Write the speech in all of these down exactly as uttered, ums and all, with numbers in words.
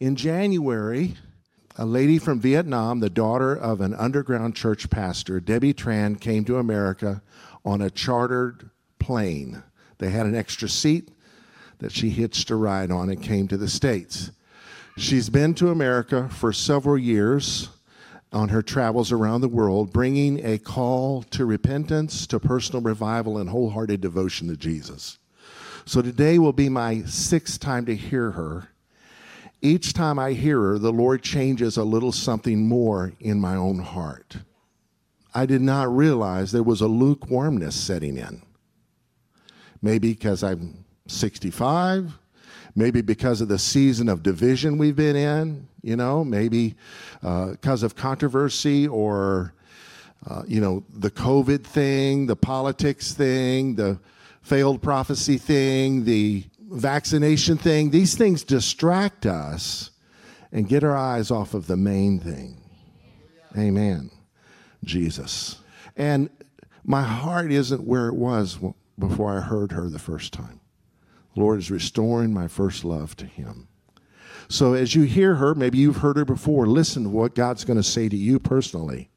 In January, a lady from Vietnam, the daughter of an underground church pastor, Debbie Tran, came to America on a chartered plane. They had an extra seat that she hitched a ride on and came to the States. She's been to America for several years on her travels around the world, bringing a call to repentance, to personal revival, and wholehearted devotion to Jesus. So today will be my sixth time to hear her. Each time I hear her, the Lord changes a little something more in my own heart. I did not realize there was a lukewarmness setting in. Maybe because I'm sixty-five, maybe because of the season of division we've been in, you know, maybe uh, because of controversy or, uh, you know, the COVID thing, the politics thing, the failed prophecy thing, the vaccination thing. These things distract us and get our eyes off of the main thing. Amen. Jesus. And my heart isn't where it was before I heard her the first time. The Lord is restoring my first love to him. So as you hear her, maybe you've heard her before, listen to what God's going to say to you personally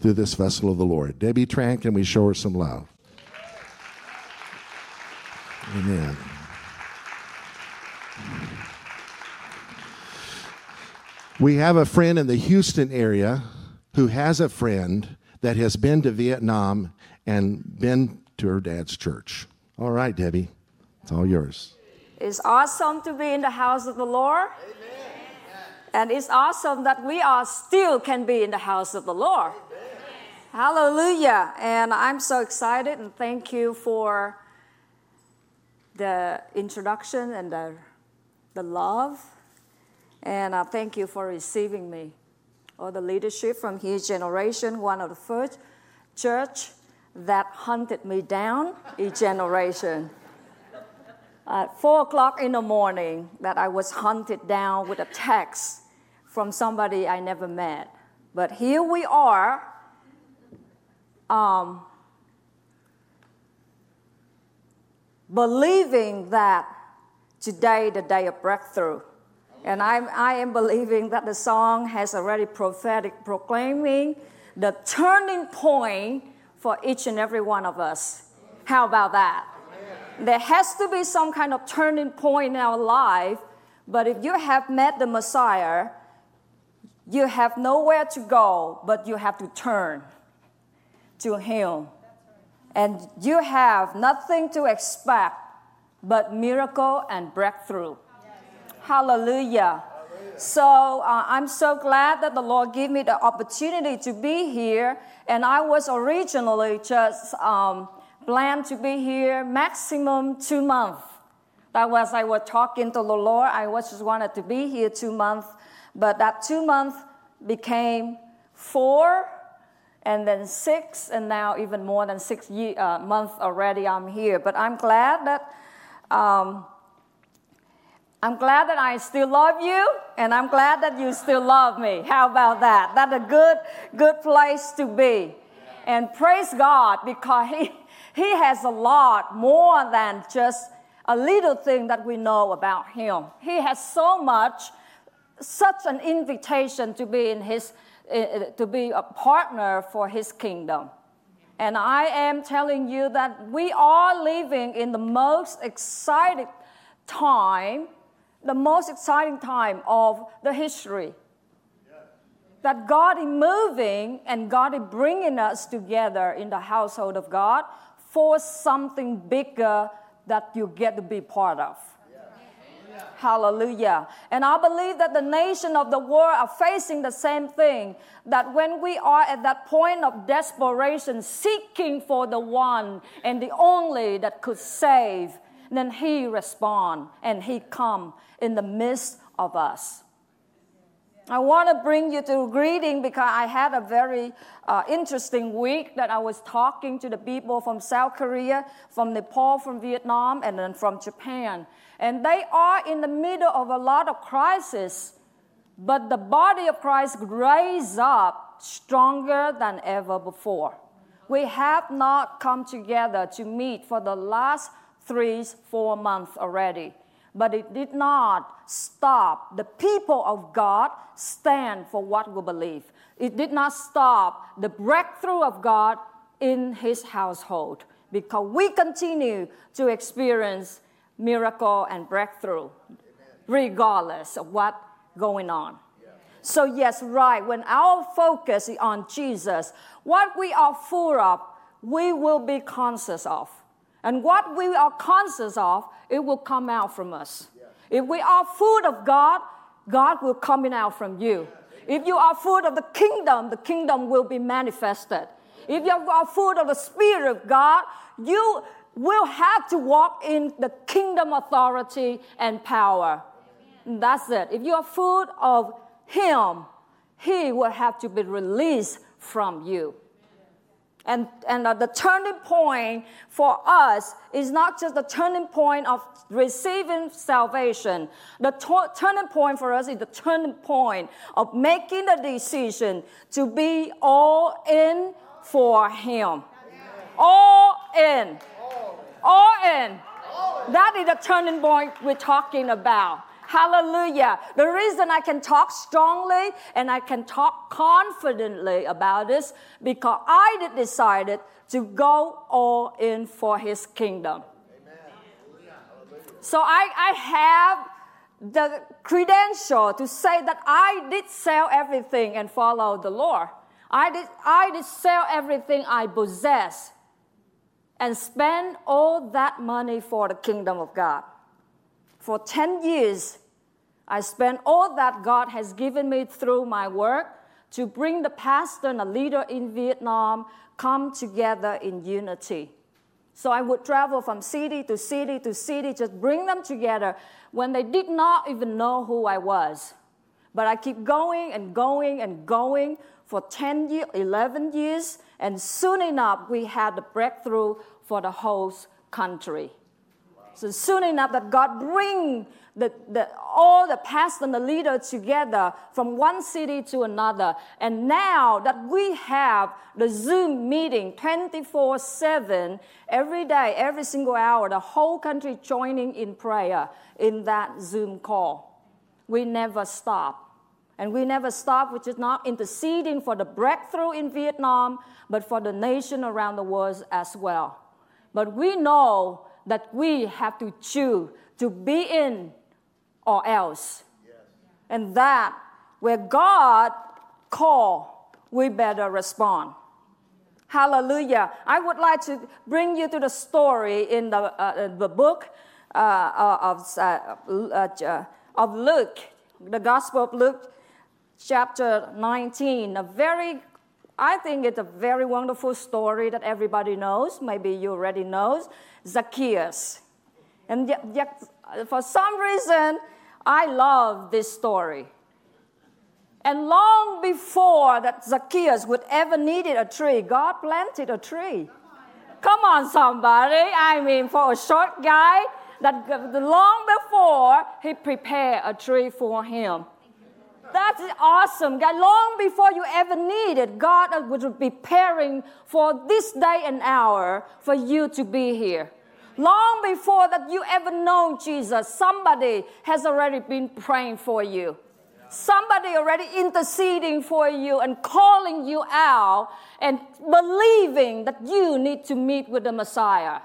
through this vessel of the Lord. Debbie Tran, can we show her some love? Amen. We have a friend in the Houston area who has a friend that has been to Vietnam and been to her dad's church. All right, Debbie, it's all yours. It's awesome to be in the house of the Lord. Amen. And it's awesome that we all still can be in the house of the Lord. Amen. Hallelujah. And I'm so excited, and thank you for the introduction and the, the love. And I thank you for receiving me. Or the leadership from his generation, one of the first church that hunted me down each generation. At four o'clock in the morning, that I was hunted down with a text from somebody I never met. But here we are, um, believing that today, the day of breakthrough. And I'm, I am believing that the song has already prophetic, proclaiming the turning point for each and every one of us. How about that? Amen. There has to be some kind of turning point in our life, but if you have met the Messiah, you have nowhere to go, but you have to turn to him. And you have nothing to expect but miracle and breakthrough. Hallelujah. Hallelujah. So uh, I'm so glad that the Lord gave me the opportunity to be here. And I was originally just um, planned to be here maximum two months. That was, I was talking to the Lord. I was just wanted to be here two months. But that two months became four and then six. And now even more than six year, uh, months already I'm here. But I'm glad that... Um, I'm glad that I still love you, and I'm glad that you still love me. How about that? That's a good, good place to be. And praise God, because he, he has a lot more than just a little thing that we know about him. He has so much, such an invitation to be in his, uh, to be a partner for his kingdom. And I am telling you that we are living in the most exciting time. The most exciting time of the history. Yeah. That God is moving and God is bringing us together in the household of God for something bigger that you get to be part of. Yeah. Yeah. Hallelujah. And I believe that the nation of the world are facing the same thing, that when we are at that point of desperation, seeking for the one and the only that could save, then he respond and he come in the midst of us. I want to bring you to a greeting because I had a very uh, interesting week that I was talking to the people from South Korea, from Nepal, from Vietnam, and then from Japan. And they are in the middle of a lot of crisis, but the body of Christ raised up stronger than ever before. We have not come together to meet for the last three, four months already. but it did not stop the people of God stand for what we believe. It did not stop the breakthrough of God in his household, because we continue to experience miracle and breakthrough. Amen. Regardless of what's going on. Yeah. So yes, right, when our focus is on Jesus, what we are full of, we will be conscious of. And what we are conscious of, it will come out from us. Yeah. If we are full of God, God will come out from you. Yeah. If you are full of the kingdom, the kingdom will be manifested. If you are full of the Spirit of God, you will have to walk in the kingdom authority and power. Amen. That's it. If you are full of Him, He will have to be released from you. Amen. And, and the turning point for us is not just the turning point of receiving salvation. The t- turning point for us is the turning point of making the decision to be all in for Him. All in. All in. That is the turning point we're talking about. Hallelujah. The reason I can talk strongly and I can talk confidently about this, because I decided to go all in for His kingdom. Amen. So I, I have the credential to say that I did sell everything and follow the Lord. I did, I did sell everything I possess and spend all that money for the kingdom of God. For ten years, I spent all that God has given me through my work to bring the pastor and a leader in Vietnam come together in unity. So I would travel from city to city to city, just bring them together when they did not even know who I was. But I keep going and going and going for ten years, eleven years, and soon enough, we had the breakthrough for the whole country. Wow. So soon enough that God bring the, the, all the pastors and the leaders together from one city to another. And now that we have the Zoom meeting twenty-four seven, every day, every single hour, the whole country joining in prayer in that Zoom call. We never stop. And we never stop, which is not interceding for the breakthrough in Vietnam, but for the nation around the world as well. But we know that we have to choose to be in or else. Yes. And that where God call, we better respond. Hallelujah. I would like to bring you to the story in the, uh, the book uh, of, uh, of Luke, the Gospel of Luke, chapter nineteen, a very, I think it's a very wonderful story that everybody knows. Maybe you already know, Zacchaeus. And yet, yet, for some reason, I love this story. And long before that Zacchaeus would ever needed a tree, God planted a tree. Come on, somebody. I mean, for a short guy, that long before, he prepared a tree for him. That's awesome. God, long before you ever need it, God was preparing for this day and hour for you to be here. Long before that you ever know Jesus, somebody has already been praying for you. Somebody already interceding for you and calling you out and believing that you need to meet with the Messiah.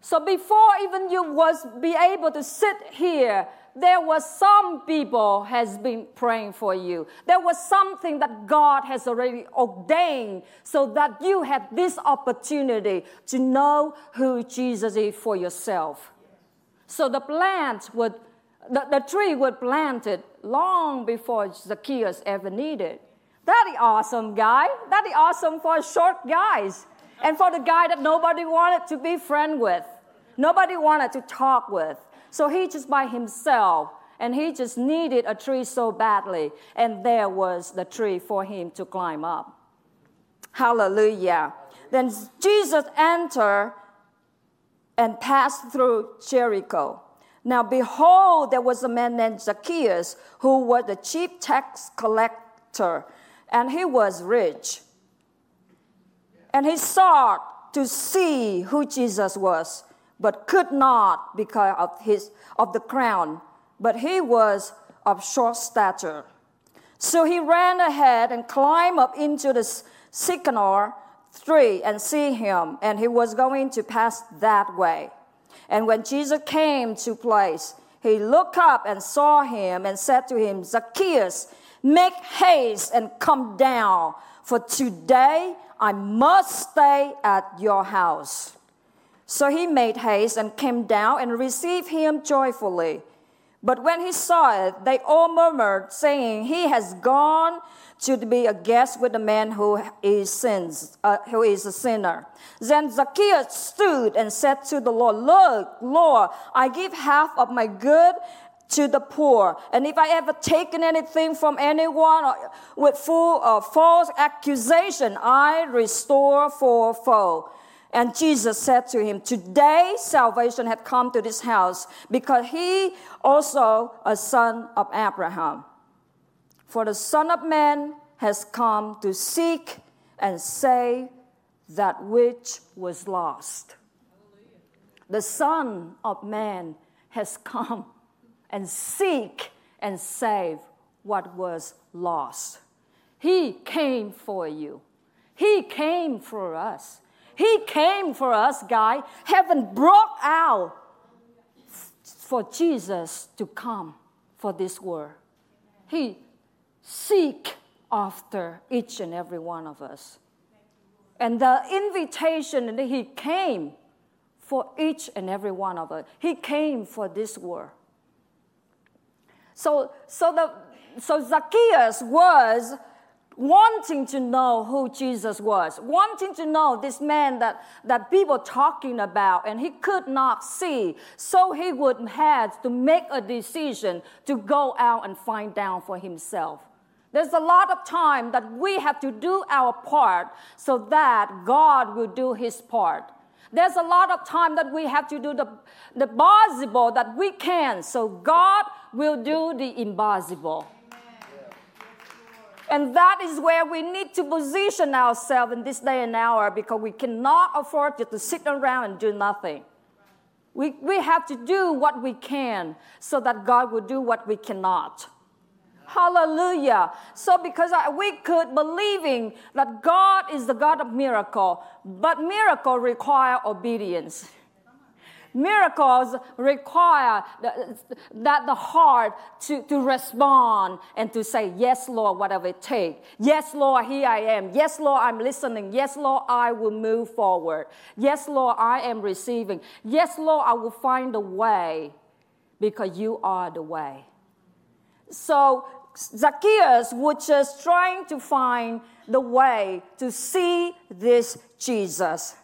So before even you was be able to sit here, there was some people has been praying for you. There was something that God has already ordained so that you had this opportunity to know who Jesus is for yourself. So the plant would, the, the tree was planted long before Zacchaeus ever needed. That is awesome, guy. That is awesome for short guys and for the guy that nobody wanted to be friend with, nobody wanted to talk with. So he just by himself, and he just needed a tree so badly, and there was the tree for him to climb up. Hallelujah. Then Jesus entered and passed through Jericho. Now behold, there was a man named Zacchaeus, who was the chief tax collector, and he was rich. And he sought to see who Jesus was, but could not because of his of the crown, but he was of short stature. So he ran ahead and climbed up into the sycamore tree and see him, and he was going to pass that way. And when Jesus came to place, he looked up and saw him and said to him, Zacchaeus, make haste and come down, for today I must stay at your house. So he made haste and came down and received him joyfully. But when he saw it, they all murmured, saying, he has gone to be a guest with a man who is sins, uh, who is a sinner. Then Zacchaeus stood and said to the Lord, look, Lord, I give half of my good to the poor, and if I ever taken anything from anyone or with full or false accusation, I restore fourfold. And Jesus said to him, today salvation had come to this house, because he also a son of Abraham. For the Son of Man has come to seek and save that which was lost. Hallelujah. The Son of Man has come and seek and save what was lost. He came for you. He came for us. He came for us, guys. Heaven broke out for Jesus to come for this world. He seek after each and every one of us. And the invitation, he came for each and every one of us. He came for this world. So, so, the, so Zacchaeus was wanting to know who Jesus was, wanting to know this man that, that people talking about, and he could not see. So he would have to make a decision to go out and find out for himself. There's a lot of time that we have to do our part so that God will do his part. There's a lot of time that we have to do the, the possible that we can, so God will do the impossible. And that is where we need to position ourselves in this day and hour, because we cannot afford to sit around and do nothing. We, we have to do what we can so that God will do what we cannot. Hallelujah. So because we could believing that God is the God of miracle, but miracle require obedience. Miracles require that the heart to, to respond and to say, yes, Lord, whatever it takes. Yes, Lord, here I am. Yes, Lord, I'm listening. Yes, Lord, I will move forward. Yes, Lord, I am receiving. Yes, Lord, I will find a way, because you are the way. So Zacchaeus was just trying to find the way to see this Jesus.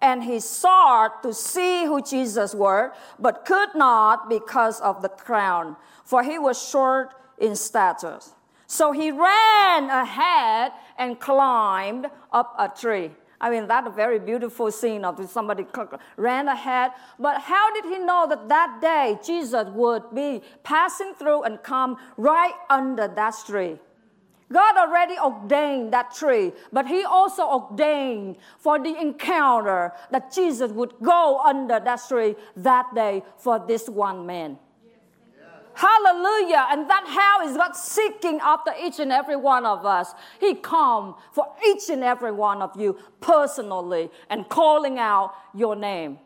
And he sought to see who Jesus were, but could not because of the crown, for he was short in stature. So he ran ahead and climbed up a tree. I mean, that's a very beautiful scene of somebody ran ahead. But how did he know that that day Jesus would be passing through and come right under that tree? God already ordained that tree, but he also ordained for the encounter that Jesus would go under that tree that day for this one man. Yes. Hallelujah. And that how is God seeking after each and every one of us. He come for each and every one of you personally and calling out your name.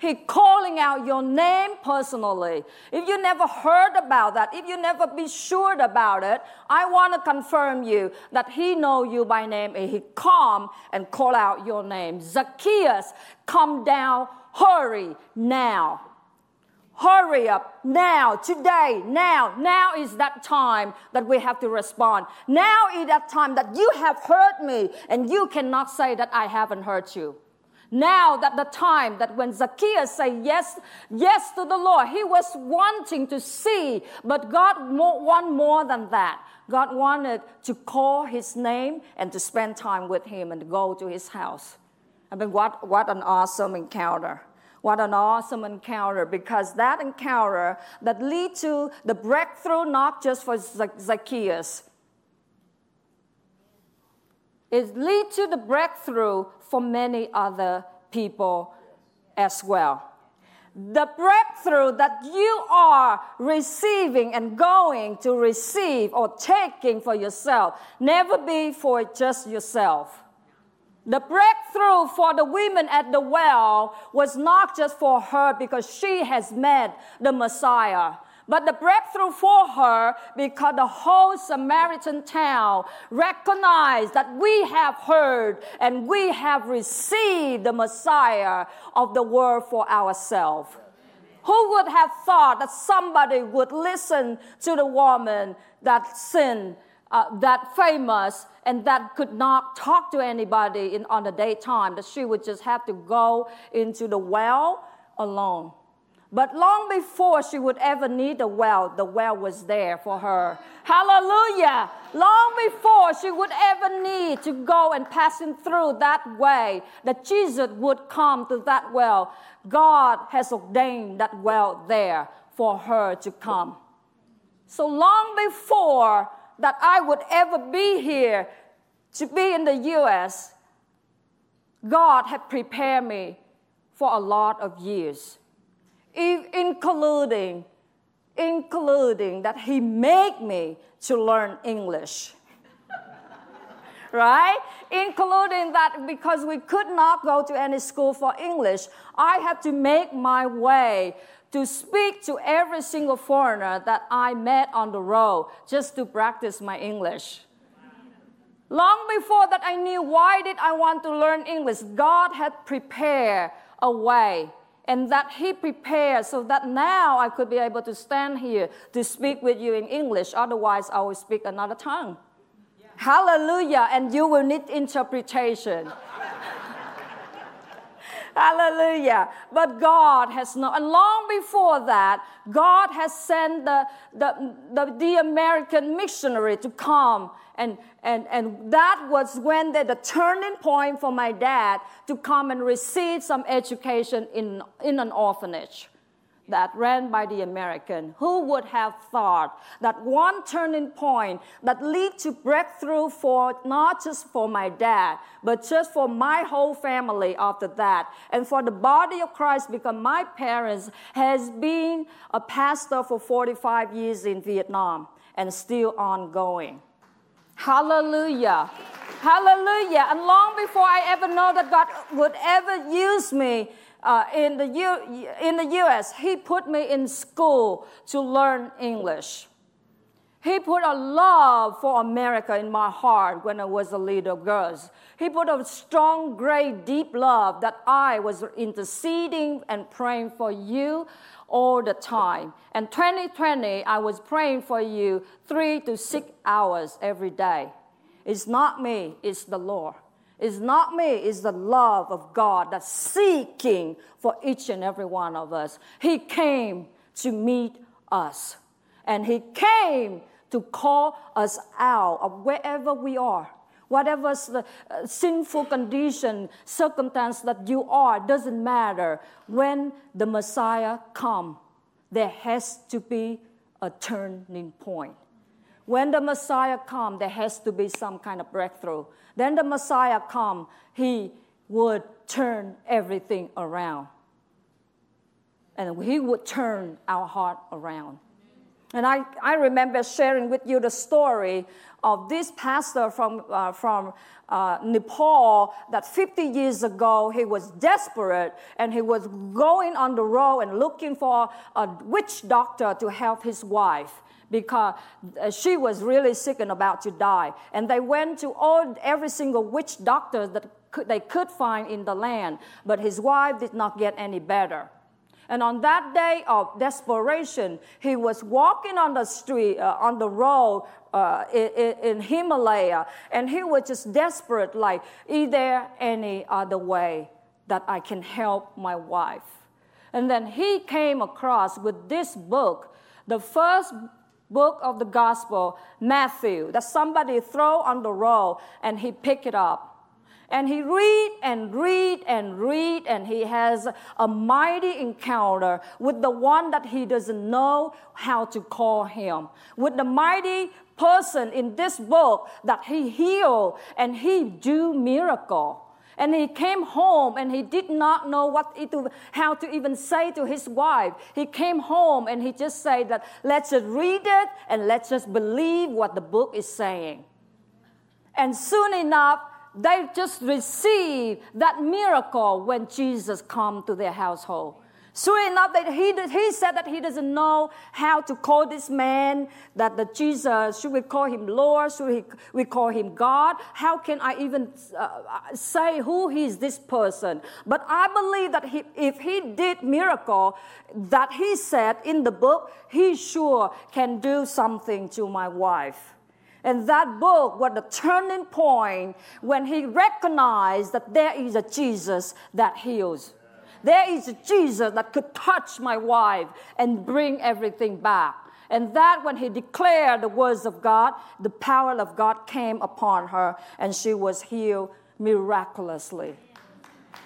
He calling out your name personally. If you never heard about that, if you never be sure about it, I want to confirm you that he know you by name, and he come and call out your name. Zacchaeus, come down, hurry now. Hurry up now, today, now. Now is that time that we have to respond. Now is that time that you have heard me, and you cannot say that I haven't heard you. Now that the time that when Zacchaeus said yes, yes to the Lord, he was wanting to see, but God want more than that. God wanted to call his name and to spend time with him and to go to his house. I mean, what, what an awesome encounter. What an awesome encounter, because that encounter that lead to the breakthrough not just for Zacchaeus. It lead to the breakthrough for many other people as well. the breakthrough that you are receiving and going to receive or taking for yourself, never be for just yourself. The breakthrough for the women at the well was not just for her because she has met the Messiah, but the breakthrough for her because the whole Samaritan town recognized that we have heard and we have received the Messiah of the world for ourselves. Who would have thought that somebody would listen to the woman that sinned, uh, that famous, and that could not talk to anybody in on the daytime, that she would just have to go into the well alone? But long before she would ever need a well, the well was there for her. Hallelujah! Long before she would ever need to go and passing through that way, that Jesus would come to that well, God has ordained that well there for her to come. So long before that I would ever be here to be in the U S, God had prepared me for a lot of years. Including, including that he made me to learn English, right? Including that because we could not go to any school for English, I had to make my way to speak to every single foreigner that I met on the road just to practice my English. Long before that I knew why did I want to learn English, God had prepared a way. And that he prepared so that now I could be able to stand here to speak with you in English. Otherwise, I will speak another tongue. Yeah. Hallelujah. And you will need interpretation. Hallelujah. But God has known. And long before that, God has sent the, the, the, the American missionary to come. And, and, and that was when the, the turning point for my dad to come and receive some education in, in an orphanage that ran by the American. Who would have thought that one turning point that lead to breakthrough for not just for my dad, but just for my whole family after that, and for the body of Christ, because my parents has been a pastor for forty-five years in Vietnam and still ongoing. Hallelujah. Hallelujah. And long before I ever know that God would ever use me uh, in the U- in the U S, he put me in school to learn English. He put a love for America in my heart when I was a little girl. He put a strong, great, deep love that I was interceding and praying for you all the time. And twenty twenty, I was praying for you three to six hours every day. It's not me, it's the Lord. It's not me, it's the love of God that's seeking for each and every one of us. He came to meet us. And he came to call us out of wherever we are. Whatever the uh, sinful condition, circumstance that you are, doesn't matter. When the Messiah comes, there has to be a turning point. When the Messiah comes, there has to be some kind of breakthrough. Then the Messiah comes, he would turn everything around. And he would turn our heart around. And I, I remember sharing with you the story of this pastor from, uh, from uh, Nepal that fifty years ago he was desperate and he was going on the road and looking for a witch doctor to help his wife because she was really sick and about to die. And they went to all every single witch doctor that could, they could find in the land, but his wife did not get any better. And on that day of desperation, he was walking on the street, uh, on the road uh, in, in Himalaya, and he was just desperate, like, is there any other way that I can help my wife? And then he came across with this book, the first book of the gospel, Matthew, that somebody throw on the road, and he picked it up. And he read and read and read, and he has a mighty encounter with the one that he doesn't know how to call him, with the mighty person in this book that he healed, and he do miracle. And he came home and he did not know what to, how to even say to his wife. He came home and he just said that, let's just read it and let's just believe what the book is saying. And soon enough, they just received that miracle when Jesus came to their household. Soon enough, that he, he said that he doesn't know how to call this man, that the Jesus, should we call him Lord? Should we, we call him God? How can I even uh, say who he is, this person? But I believe that he, if he did miracle that he said in the book, he sure can do something to my wife. And that book was the turning point when he recognized that there is a Jesus that heals. There is a Jesus that could touch my wife and bring everything back. And that when he declared the words of God, the power of God came upon her and she was healed miraculously.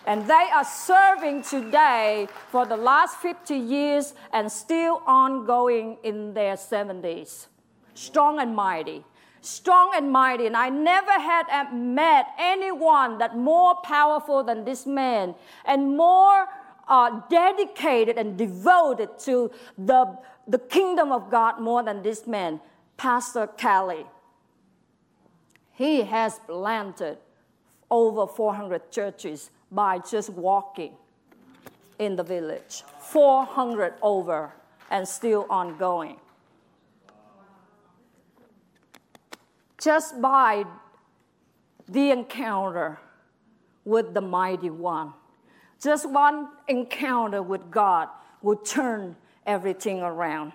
And they are serving today for the last fifty years and still ongoing in their seventies. Strong and mighty. Strong and mighty, and I never had met anyone that more powerful than this man, and more uh, dedicated and devoted to the, the kingdom of God more than this man, Pastor Kelly. He has planted over four hundred churches by just walking in the village, four hundred over, and still ongoing. Just by the encounter with the Mighty One. Just one encounter with God would turn everything around.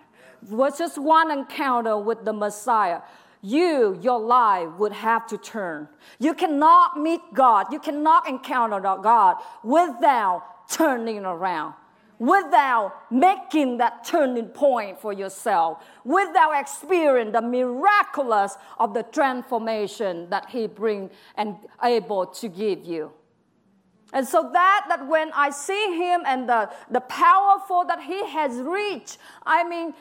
With just one encounter with the Messiah, you, your life would have to turn. You cannot meet God. You cannot encounter God without turning around, without making that turning point for yourself, without experiencing the miraculous of the transformation that he brings and able to give you. And so that, that when I see him and the, the powerful that he has reached, I mean,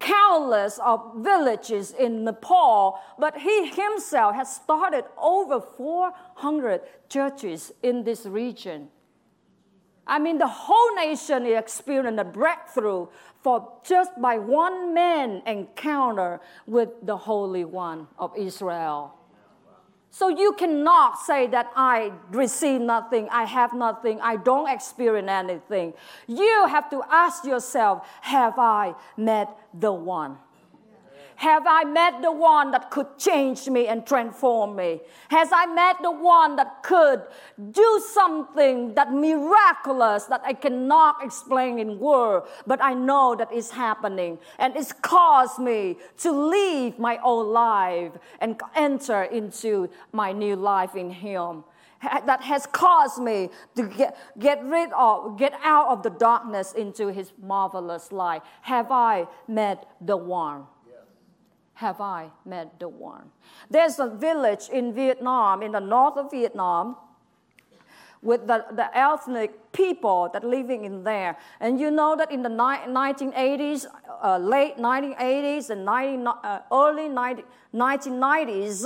countless of villages in Nepal, but he himself has started over four hundred churches in this region. I mean, the whole nation experienced a breakthrough for just by one man encounter with the Holy One of Israel. So you cannot say that I receive nothing, I have nothing, I don't experience anything. You have to ask yourself, have I met the one? Have I met the one that could change me and transform me? Has I met the one that could do something that miraculous that I cannot explain in words, but I know that it's happening and it's caused me to leave my old life and enter into my new life in him? That has caused me to get, get rid of, get out of the darkness into his marvelous light. Have I met the one? Have I met the one? There's a village in Vietnam, in the north of Vietnam, with the, the ethnic people that living in there. And you know that in the nineteen eighties, uh, late nineteen eighties and nineteen, uh, early nineteen nineties,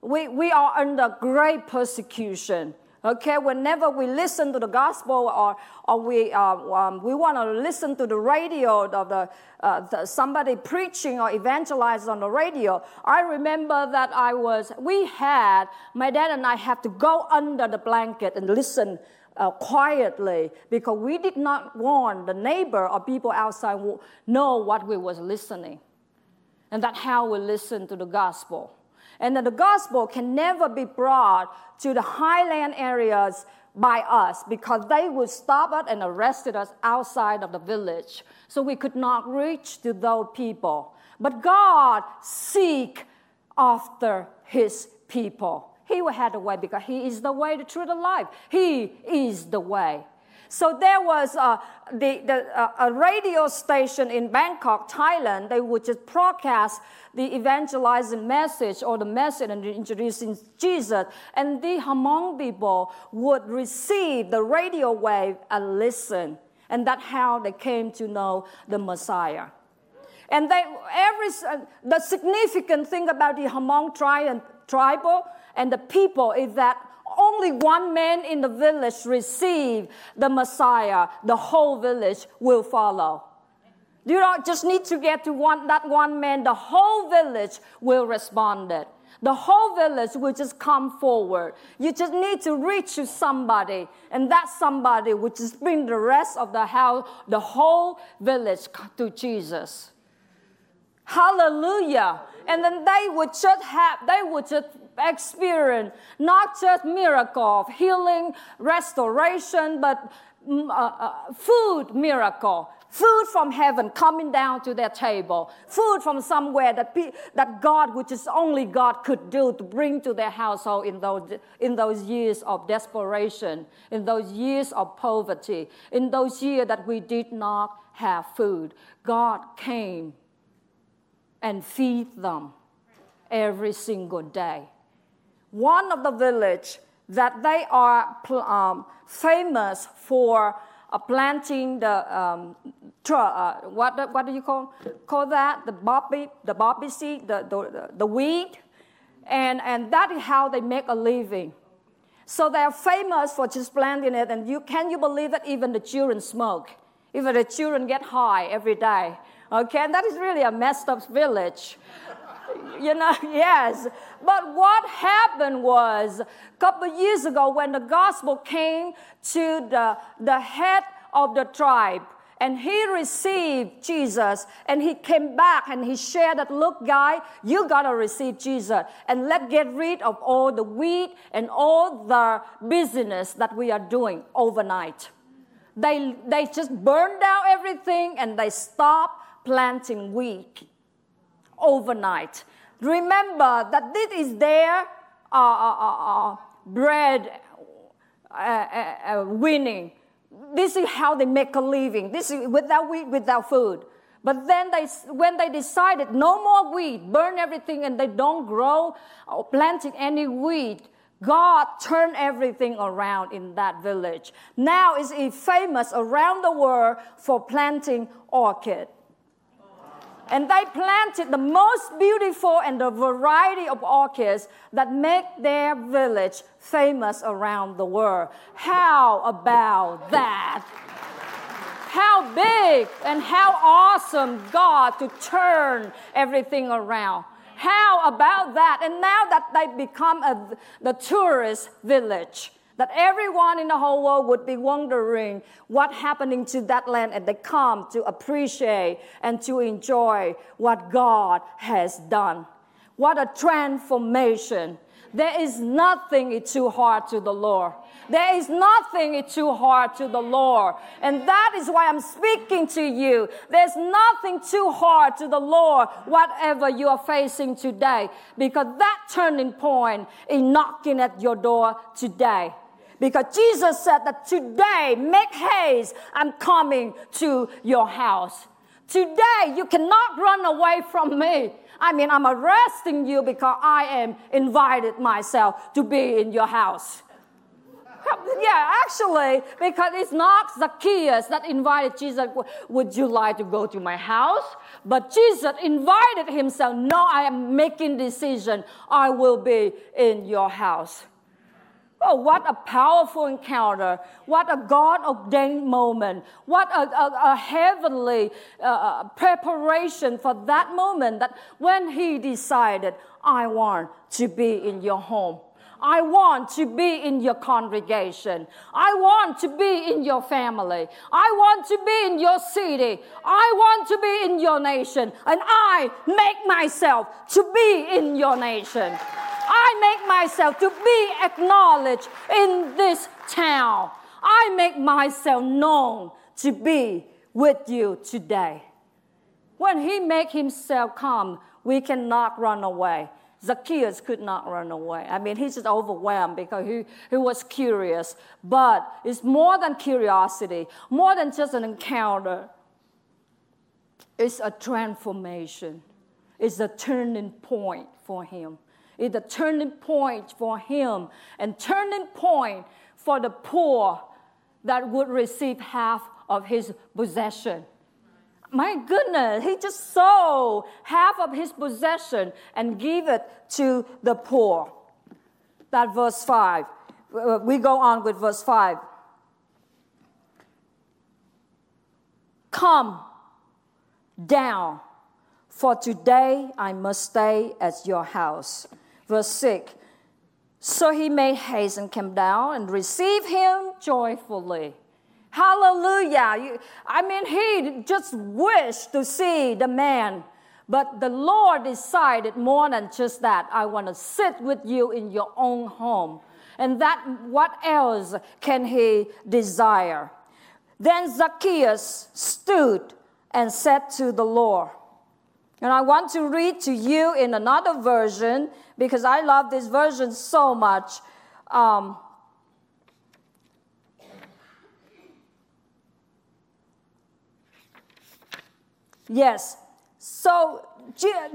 we, we are under great persecution. Okay, whenever we listen to the gospel or, or we uh, um, we want to listen to the radio of the, uh, the somebody preaching or evangelizing on the radio, I remember that I was we had my dad and I had to go under the blanket and listen uh, quietly because we did not want the neighbor or people outside to know what we was listening, and that's how we listen to the gospel. And that the gospel can never be brought to the highland areas by us because they would stop us and arrested us outside of the village. So we could not reach to those people. But God seek after his people. He will have the way because he is the way, the truth, the life. He is the way. So there was uh, the, the, uh, a radio station in Bangkok, Thailand. They would just broadcast the evangelizing message or the message and introducing Jesus. And the Hmong people would receive the radio wave and listen. And that's how they came to know the Messiah. And they, every uh, the significant thing about the Hmong tri- and tribal and the people is that only one man in the village received the Messiah, the whole village will follow. You don't just need to get to one, that one man. The whole village will respond it. The whole village will just come forward. You just need to reach to somebody, and that somebody will just bring the rest of the house, the whole village to Jesus. Hallelujah. And then they would just have, they would just experience not just miracle of healing, restoration, but uh, uh, food miracle. Food from heaven coming down to their table. Food from somewhere that pe- that God, which is only God, could do to bring to their household in those in those years of desperation, in those years of poverty, in those years that we did not have food. God came and feed them every single day. One of the village that they are um, famous for. Uh, planting the um, tr- uh, what what do you call call that the poppy the poppy seed the, the the weed, and and that is how they make a living. So they are famous for just planting it. And you can you believe that even the children smoke, even the children get high every day. Okay, and that is really a messed up village. You know, yes. But what happened was, a couple of years ago, when the gospel came to the, the head of the tribe, and he received Jesus, and he came back and he shared that, look, guy, you got to receive Jesus, and let's get rid of all the weed and all the business that we are doing overnight. They, they just burned down everything, and they stopped planting weed overnight. Remember that this is their uh, uh, uh, bread uh, uh, uh, winning. This is how they make a living. This is without wheat, without food. But then they, when they decided no more wheat, burn everything, and they don't grow or planting any wheat, God turned everything around in that village. Now is it famous around the world for planting orchid. And they planted the most beautiful and the variety of orchids that make their village famous around the world. How about that? How big and how awesome God to turn everything around. How about that? And now that they become a, the tourist village, that everyone in the whole world would be wondering what happening to that land, and they come to appreciate and to enjoy what God has done. What a transformation. There is nothing too hard to the Lord. There is nothing too hard to the Lord. And that is why I'm speaking to you. There's nothing too hard to the Lord, whatever you are facing today, because that turning point is knocking at your door today. Because Jesus said that today, make haste, I'm coming to your house. Today, you cannot run away from me. I mean, I'm arresting you because I am invited myself to be in your house. Yeah, actually, because it's not Zacchaeus that invited Jesus, would you like to go to my house? But Jesus invited himself, no, I am making decision. I will be in your house. Oh, what a powerful encounter. What a God-ordained moment. What a, a, a heavenly uh, preparation for that moment, that when he decided, I want to be in your home. I want to be in your congregation. I want to be in your family. I want to be in your city. I want to be in your nation. And I make myself to be in your nation. I make myself to be acknowledged in this town. I make myself known to be with you today. When he make himself come, we cannot run away. Zacchaeus could not run away. I mean, he's just overwhelmed because he, he was curious. But it's more than curiosity, more than just an encounter. It's a transformation. It's a turning point for him. It's a turning point for him and turning point for the poor that would receive half of his possession. My goodness, he just sold half of his possession and gave it to the poor. That verse five. we go on with verse five. Come down, for today I must stay at your house. Verse six. So he made haste and came down and received him joyfully. Hallelujah. You, I mean, he just wished to see the man. But the Lord decided more than just that. I want to sit with you in your own home. And that, what else can he desire? Then Zacchaeus stood and said to the Lord, and I want to read to you in another version because I love this version so much. Um, yes. So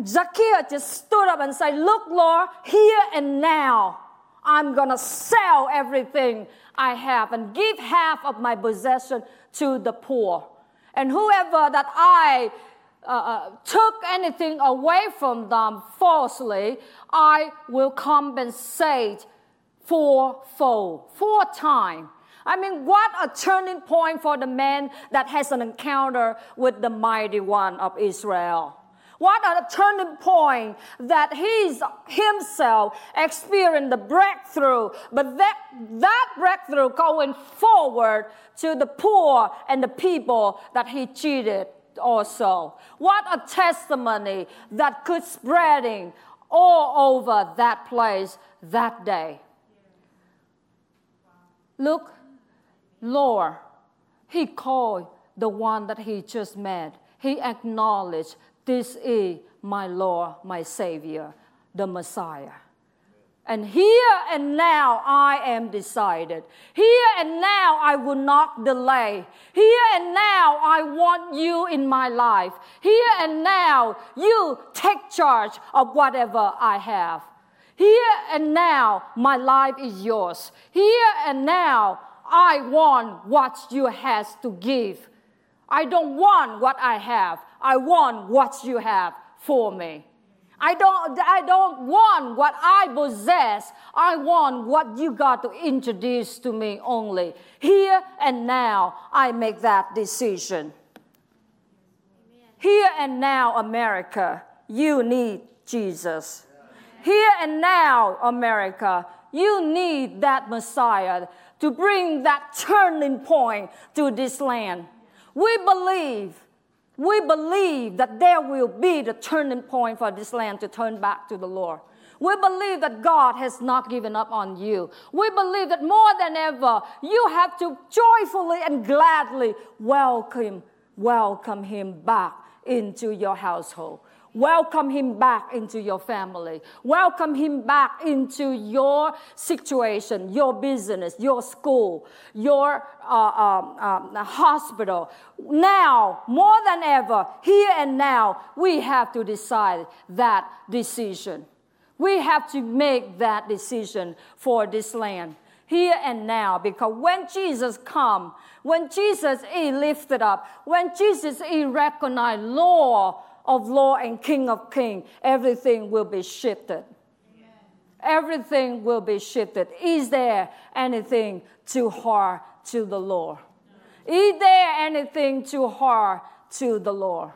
Zacchaeus just stood up and said, look, Lord, here and now, I'm going to sell everything I have and give half of my possession to the poor. And whoever that I uh, took anything away from them falsely, I will compensate fourfold, four times. I mean, what a turning point for the man that has an encounter with the mighty one of Israel. What a turning point that he himself experienced the breakthrough, but that, that breakthrough going forward to the poor and the people that he cheated also. What a testimony that could spreading all over that place that day. Look, Lord, he called the one that he just met. He acknowledged, this is my Lord, my Savior, the Messiah. And here and now I am decided. Here and now I will not delay. Here and now I want you in my life. Here and now you take charge of whatever I have. Here and now my life is yours. Here and now I want what you have to give. I don't want what I have. I want what you have for me. I don't, I don't want what I possess. I want what you got to introduce to me only. Here and now, I make that decision. Amen. Here and now, America, you need Jesus. Amen. Here and now, America, you need that Messiah to bring that turning point to this land. We believe We believe that there will be the turning point for this land to turn back to the Lord. We believe that God has not given up on you. We believe that more than ever, you have to joyfully and gladly welcome, welcome him back into your household. Welcome him back into your family. Welcome him back into your situation, your business, your school, your uh, um, um, hospital. Now, more than ever, here and now, we have to decide that decision. We have to make that decision for this land. Here and now, because when Jesus come, when Jesus is lifted up, when Jesus is recognized Lord of Lord and King of King, everything will be shifted. Amen. Everything will be shifted. Is there anything too hard to the Lord? No. Is there anything too hard to the Lord?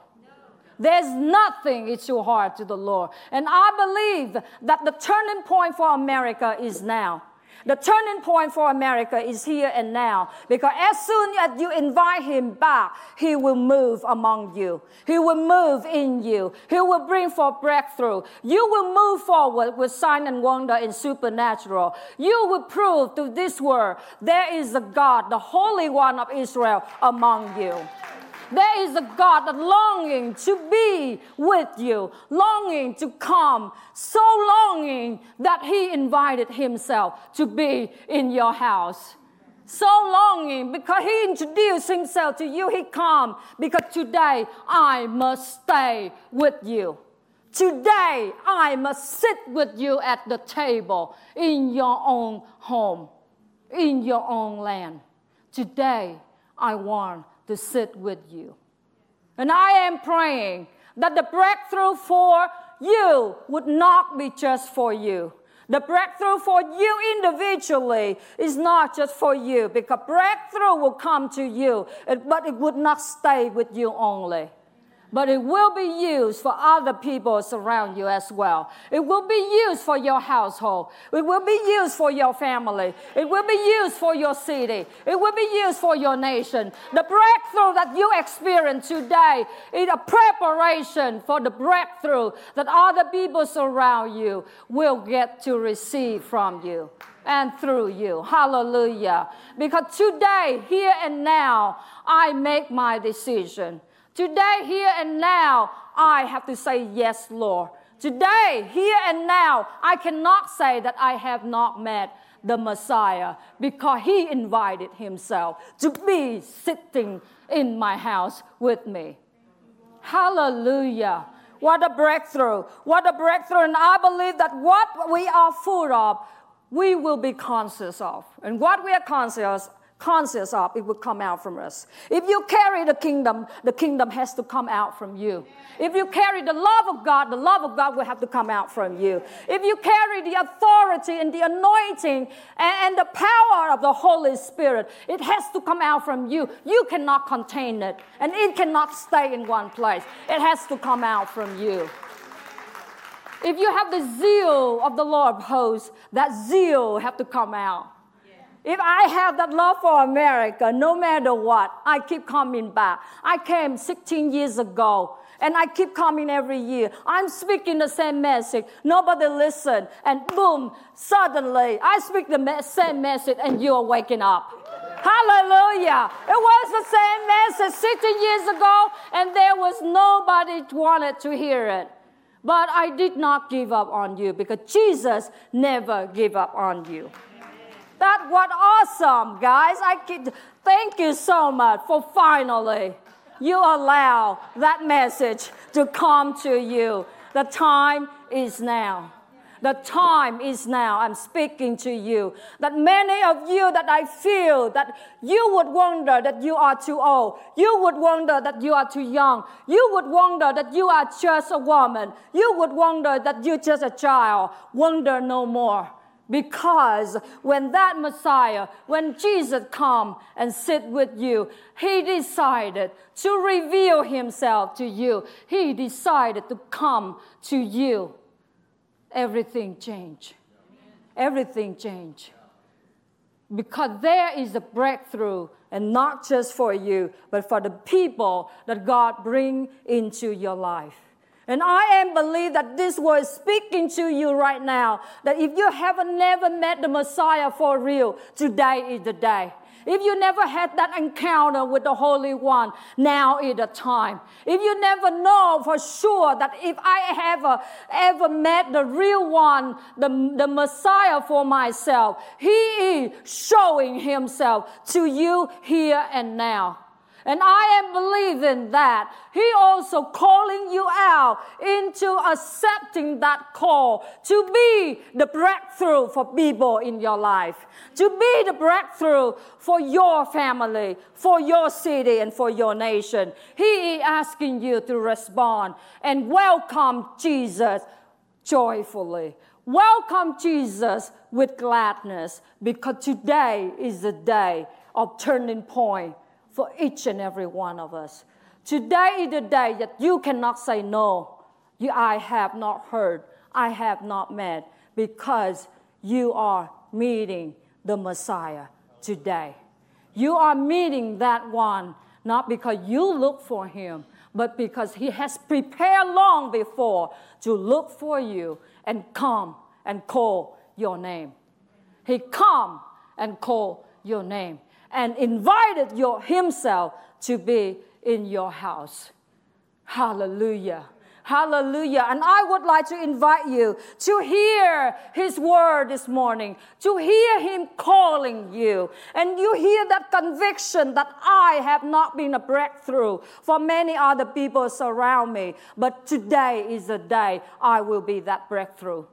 There's nothing is too hard to the Lord. And I believe that the turning point for America is now. The turning point for America is here and now, because as soon as you invite him back, he will move among you. He will move in you. He will bring forth breakthrough. You will move forward with sign and wonder and supernatural. You will prove to this world there is a God, the Holy One of Israel, among you. There is a God that longing to be with you, longing to come, so longing that he invited himself to be in your house. So longing because he introduced himself to you, he come because today I must stay with you. Today I must sit with you at the table in your own home, in your own land. Today I want to sit with you. And I am praying that the breakthrough for you would not be just for you. The breakthrough for you individually is not just for you, because breakthrough will come to you, but it would not stay with you only. But it will be used for other people around you as well. It will be used for your household. It will be used for your family. It will be used for your city. It will be used for your nation. The breakthrough that you experience today is a preparation for the breakthrough that other people around you will get to receive from you and through you. Hallelujah. Because today, here and now, I make my decision. Today, here and now, I have to say, yes, Lord. Today, here and now, I cannot say that I have not met the Messiah, because he invited himself to be sitting in my house with me. Hallelujah. What a breakthrough. What a breakthrough. And I believe that what we are full of, we will be conscious of. And what we are conscious of, conscious of, it will come out from us. If you carry the kingdom, the kingdom has to come out from you. If you carry the love of God, the love of God will have to come out from you. If you carry the authority and the anointing and, and the power of the Holy Spirit, it has to come out from you. You cannot contain it, and it cannot stay in one place. It has to come out from you. If you have the zeal of the Lord of hosts, that zeal have to come out. If I have that love for America, no matter what, I keep coming back. I came sixteen years ago, and I keep coming every year. I'm speaking the same message. Nobody listened, and boom, suddenly, I speak the same message, and you are waking up. Hallelujah. It was the same message sixteen years ago, and there was nobody wanted to hear it. But I did not give up on you, because Jesus never gave up on you. That what awesome, guys. I could, thank you so much for finally you allow that message to come to you. The time is now. The time is now. I'm speaking to you. That many of you that I feel that you would wonder that you are too old. You would wonder that you are too young. You would wonder that you are just a woman. You would wonder that you're just a child. Wonder no more. Because when that Messiah, when Jesus come and sit with you, he decided to reveal himself to you. He decided to come to you. Everything changed. Everything changed. Because there is a breakthrough, and not just for you, but for the people that God bring into your life. And I am believe that this word is speaking to you right now, that if you haven't never met the Messiah for real, today is the day. If you never had that encounter with the Holy One, now is the time. If you never know for sure that if I ever, ever met the real one, the, the Messiah for myself, he is showing himself to you here and now. And I am believing that he also calling you out into accepting that call to be the breakthrough for people in your life, to be the breakthrough for your family, for your city, and for your nation. He is asking you to respond and welcome Jesus joyfully. Welcome Jesus with gladness, because today is the day of turning point for each and every one of us. Today is the day that you cannot say no. You, I have not heard. I have not met. Because you are meeting the Messiah today. You are meeting that one, not because you look for him, but because he has prepared long before to look for you and come and call your name. He come and call your name. And invited your, himself to be in your house. Hallelujah. Hallelujah. And I would like to invite you to hear his word this morning, to hear him calling you. And you hear that conviction that I have not been a breakthrough for many other people around me, but today is the day I will be that breakthrough.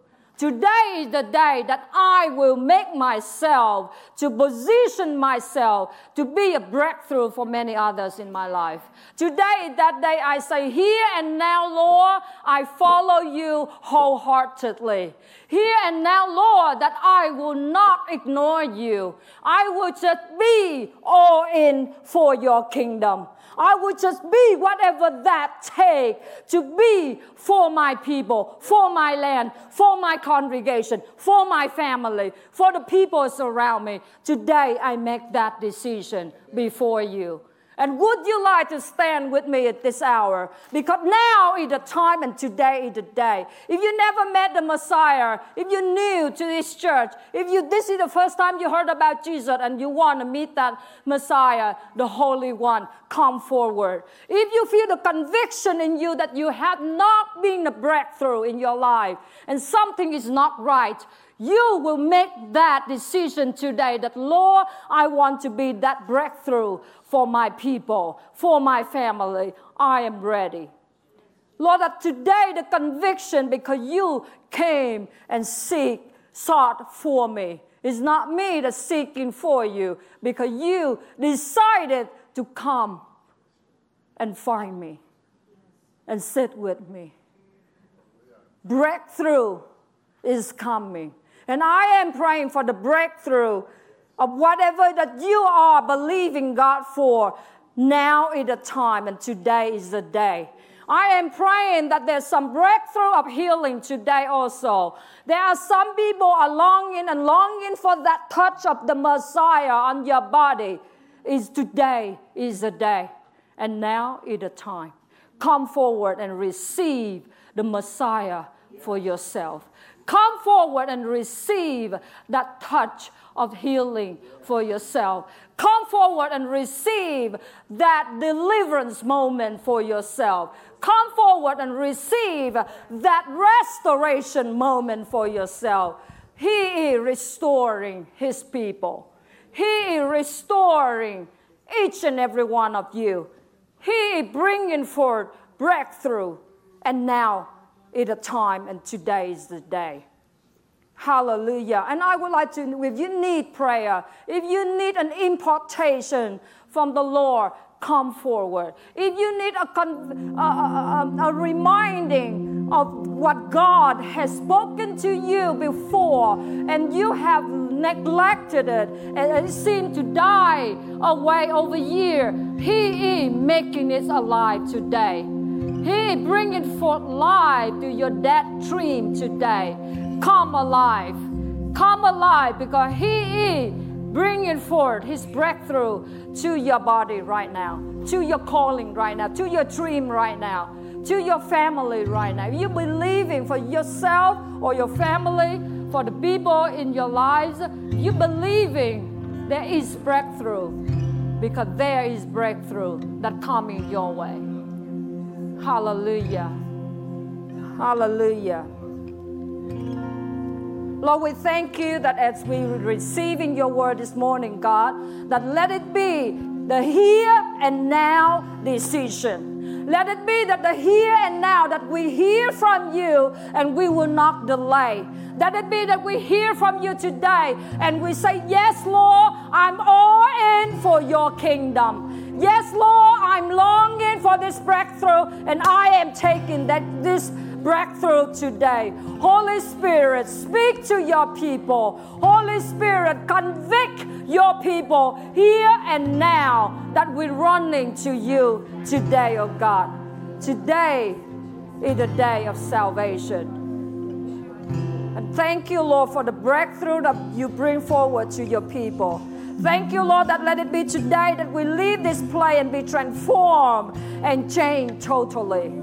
Today is the day that I will make myself to position myself to be a breakthrough for many others in my life. Today is that day I say, here and now, Lord, I follow you wholeheartedly. Here and now, Lord, that I will not ignore you. I will just be all in for your kingdom. I will just be whatever that takes to be for my people, for my land, for my congregation, for my family, for the people around me. Today, I make that decision before you. And would you like to stand with me at this hour? Because now is the time and today is the day. If you never met the Messiah, if you're new to this church, if you this is the first time you heard about Jesus and you want to meet that Messiah, the Holy One, come forward. If you feel the conviction in you that you have not been a breakthrough in your life and something is not right, you will make that decision today that, Lord, I want to be that breakthrough for my people, for my family. I am ready. Lord, that today the conviction, because you came and seek, sought for me. It's not me that's seeking for you, because you decided to come and find me and sit with me. Breakthrough is coming. And I am praying for the breakthrough of whatever that you are believing God for. Now is the time, and today is the day. I am praying that there's some breakthrough of healing today also. There are some people are longing and longing for that touch of the Messiah on your body. Is today is the day, and now is the time. Come forward and receive the Messiah for yourself. Come forward and receive that touch of healing for yourself. Come forward and receive that deliverance moment for yourself. Come forward and receive that restoration moment for yourself. He is restoring his people. He is restoring each and every one of you. He is bringing forth breakthrough. And now is a time, and today is the day. Hallelujah. And I would like to, if you need prayer, if you need an impartation from the Lord, come forward. If you need a, con- a, a, a reminding of what God has spoken to you before, and you have neglected it, and it seemed to die away over year, He is making it alive today. He bringing forth life to your dead dream today. Come alive. Come alive, because He is bringing forth His breakthrough to your body right now, to your calling right now, to your dream right now, to your family right now. If you're believing for yourself or your family, for the people in your lives, you're believing there is breakthrough, because there is breakthrough that coming your way. Hallelujah. Hallelujah. Lord, we thank you that as we are receiving your word this morning, God, that let it be the here and now decision. Let it be that the here and now that we hear from you and we will not delay. Let it be that we hear from you today and we say, yes, Lord, I'm all in for your kingdom. Yes, Lord, I'm longing for this breakthrough, and I am taking that this breakthrough today. Holy Spirit, speak to your people. Holy Spirit, convict your people here and now that we're running to you today, oh God. Today is the day of salvation. And thank you, Lord, for the breakthrough that you bring forward to your people. Thank you, Lord, that let it be today that we leave this place and be transformed and changed totally.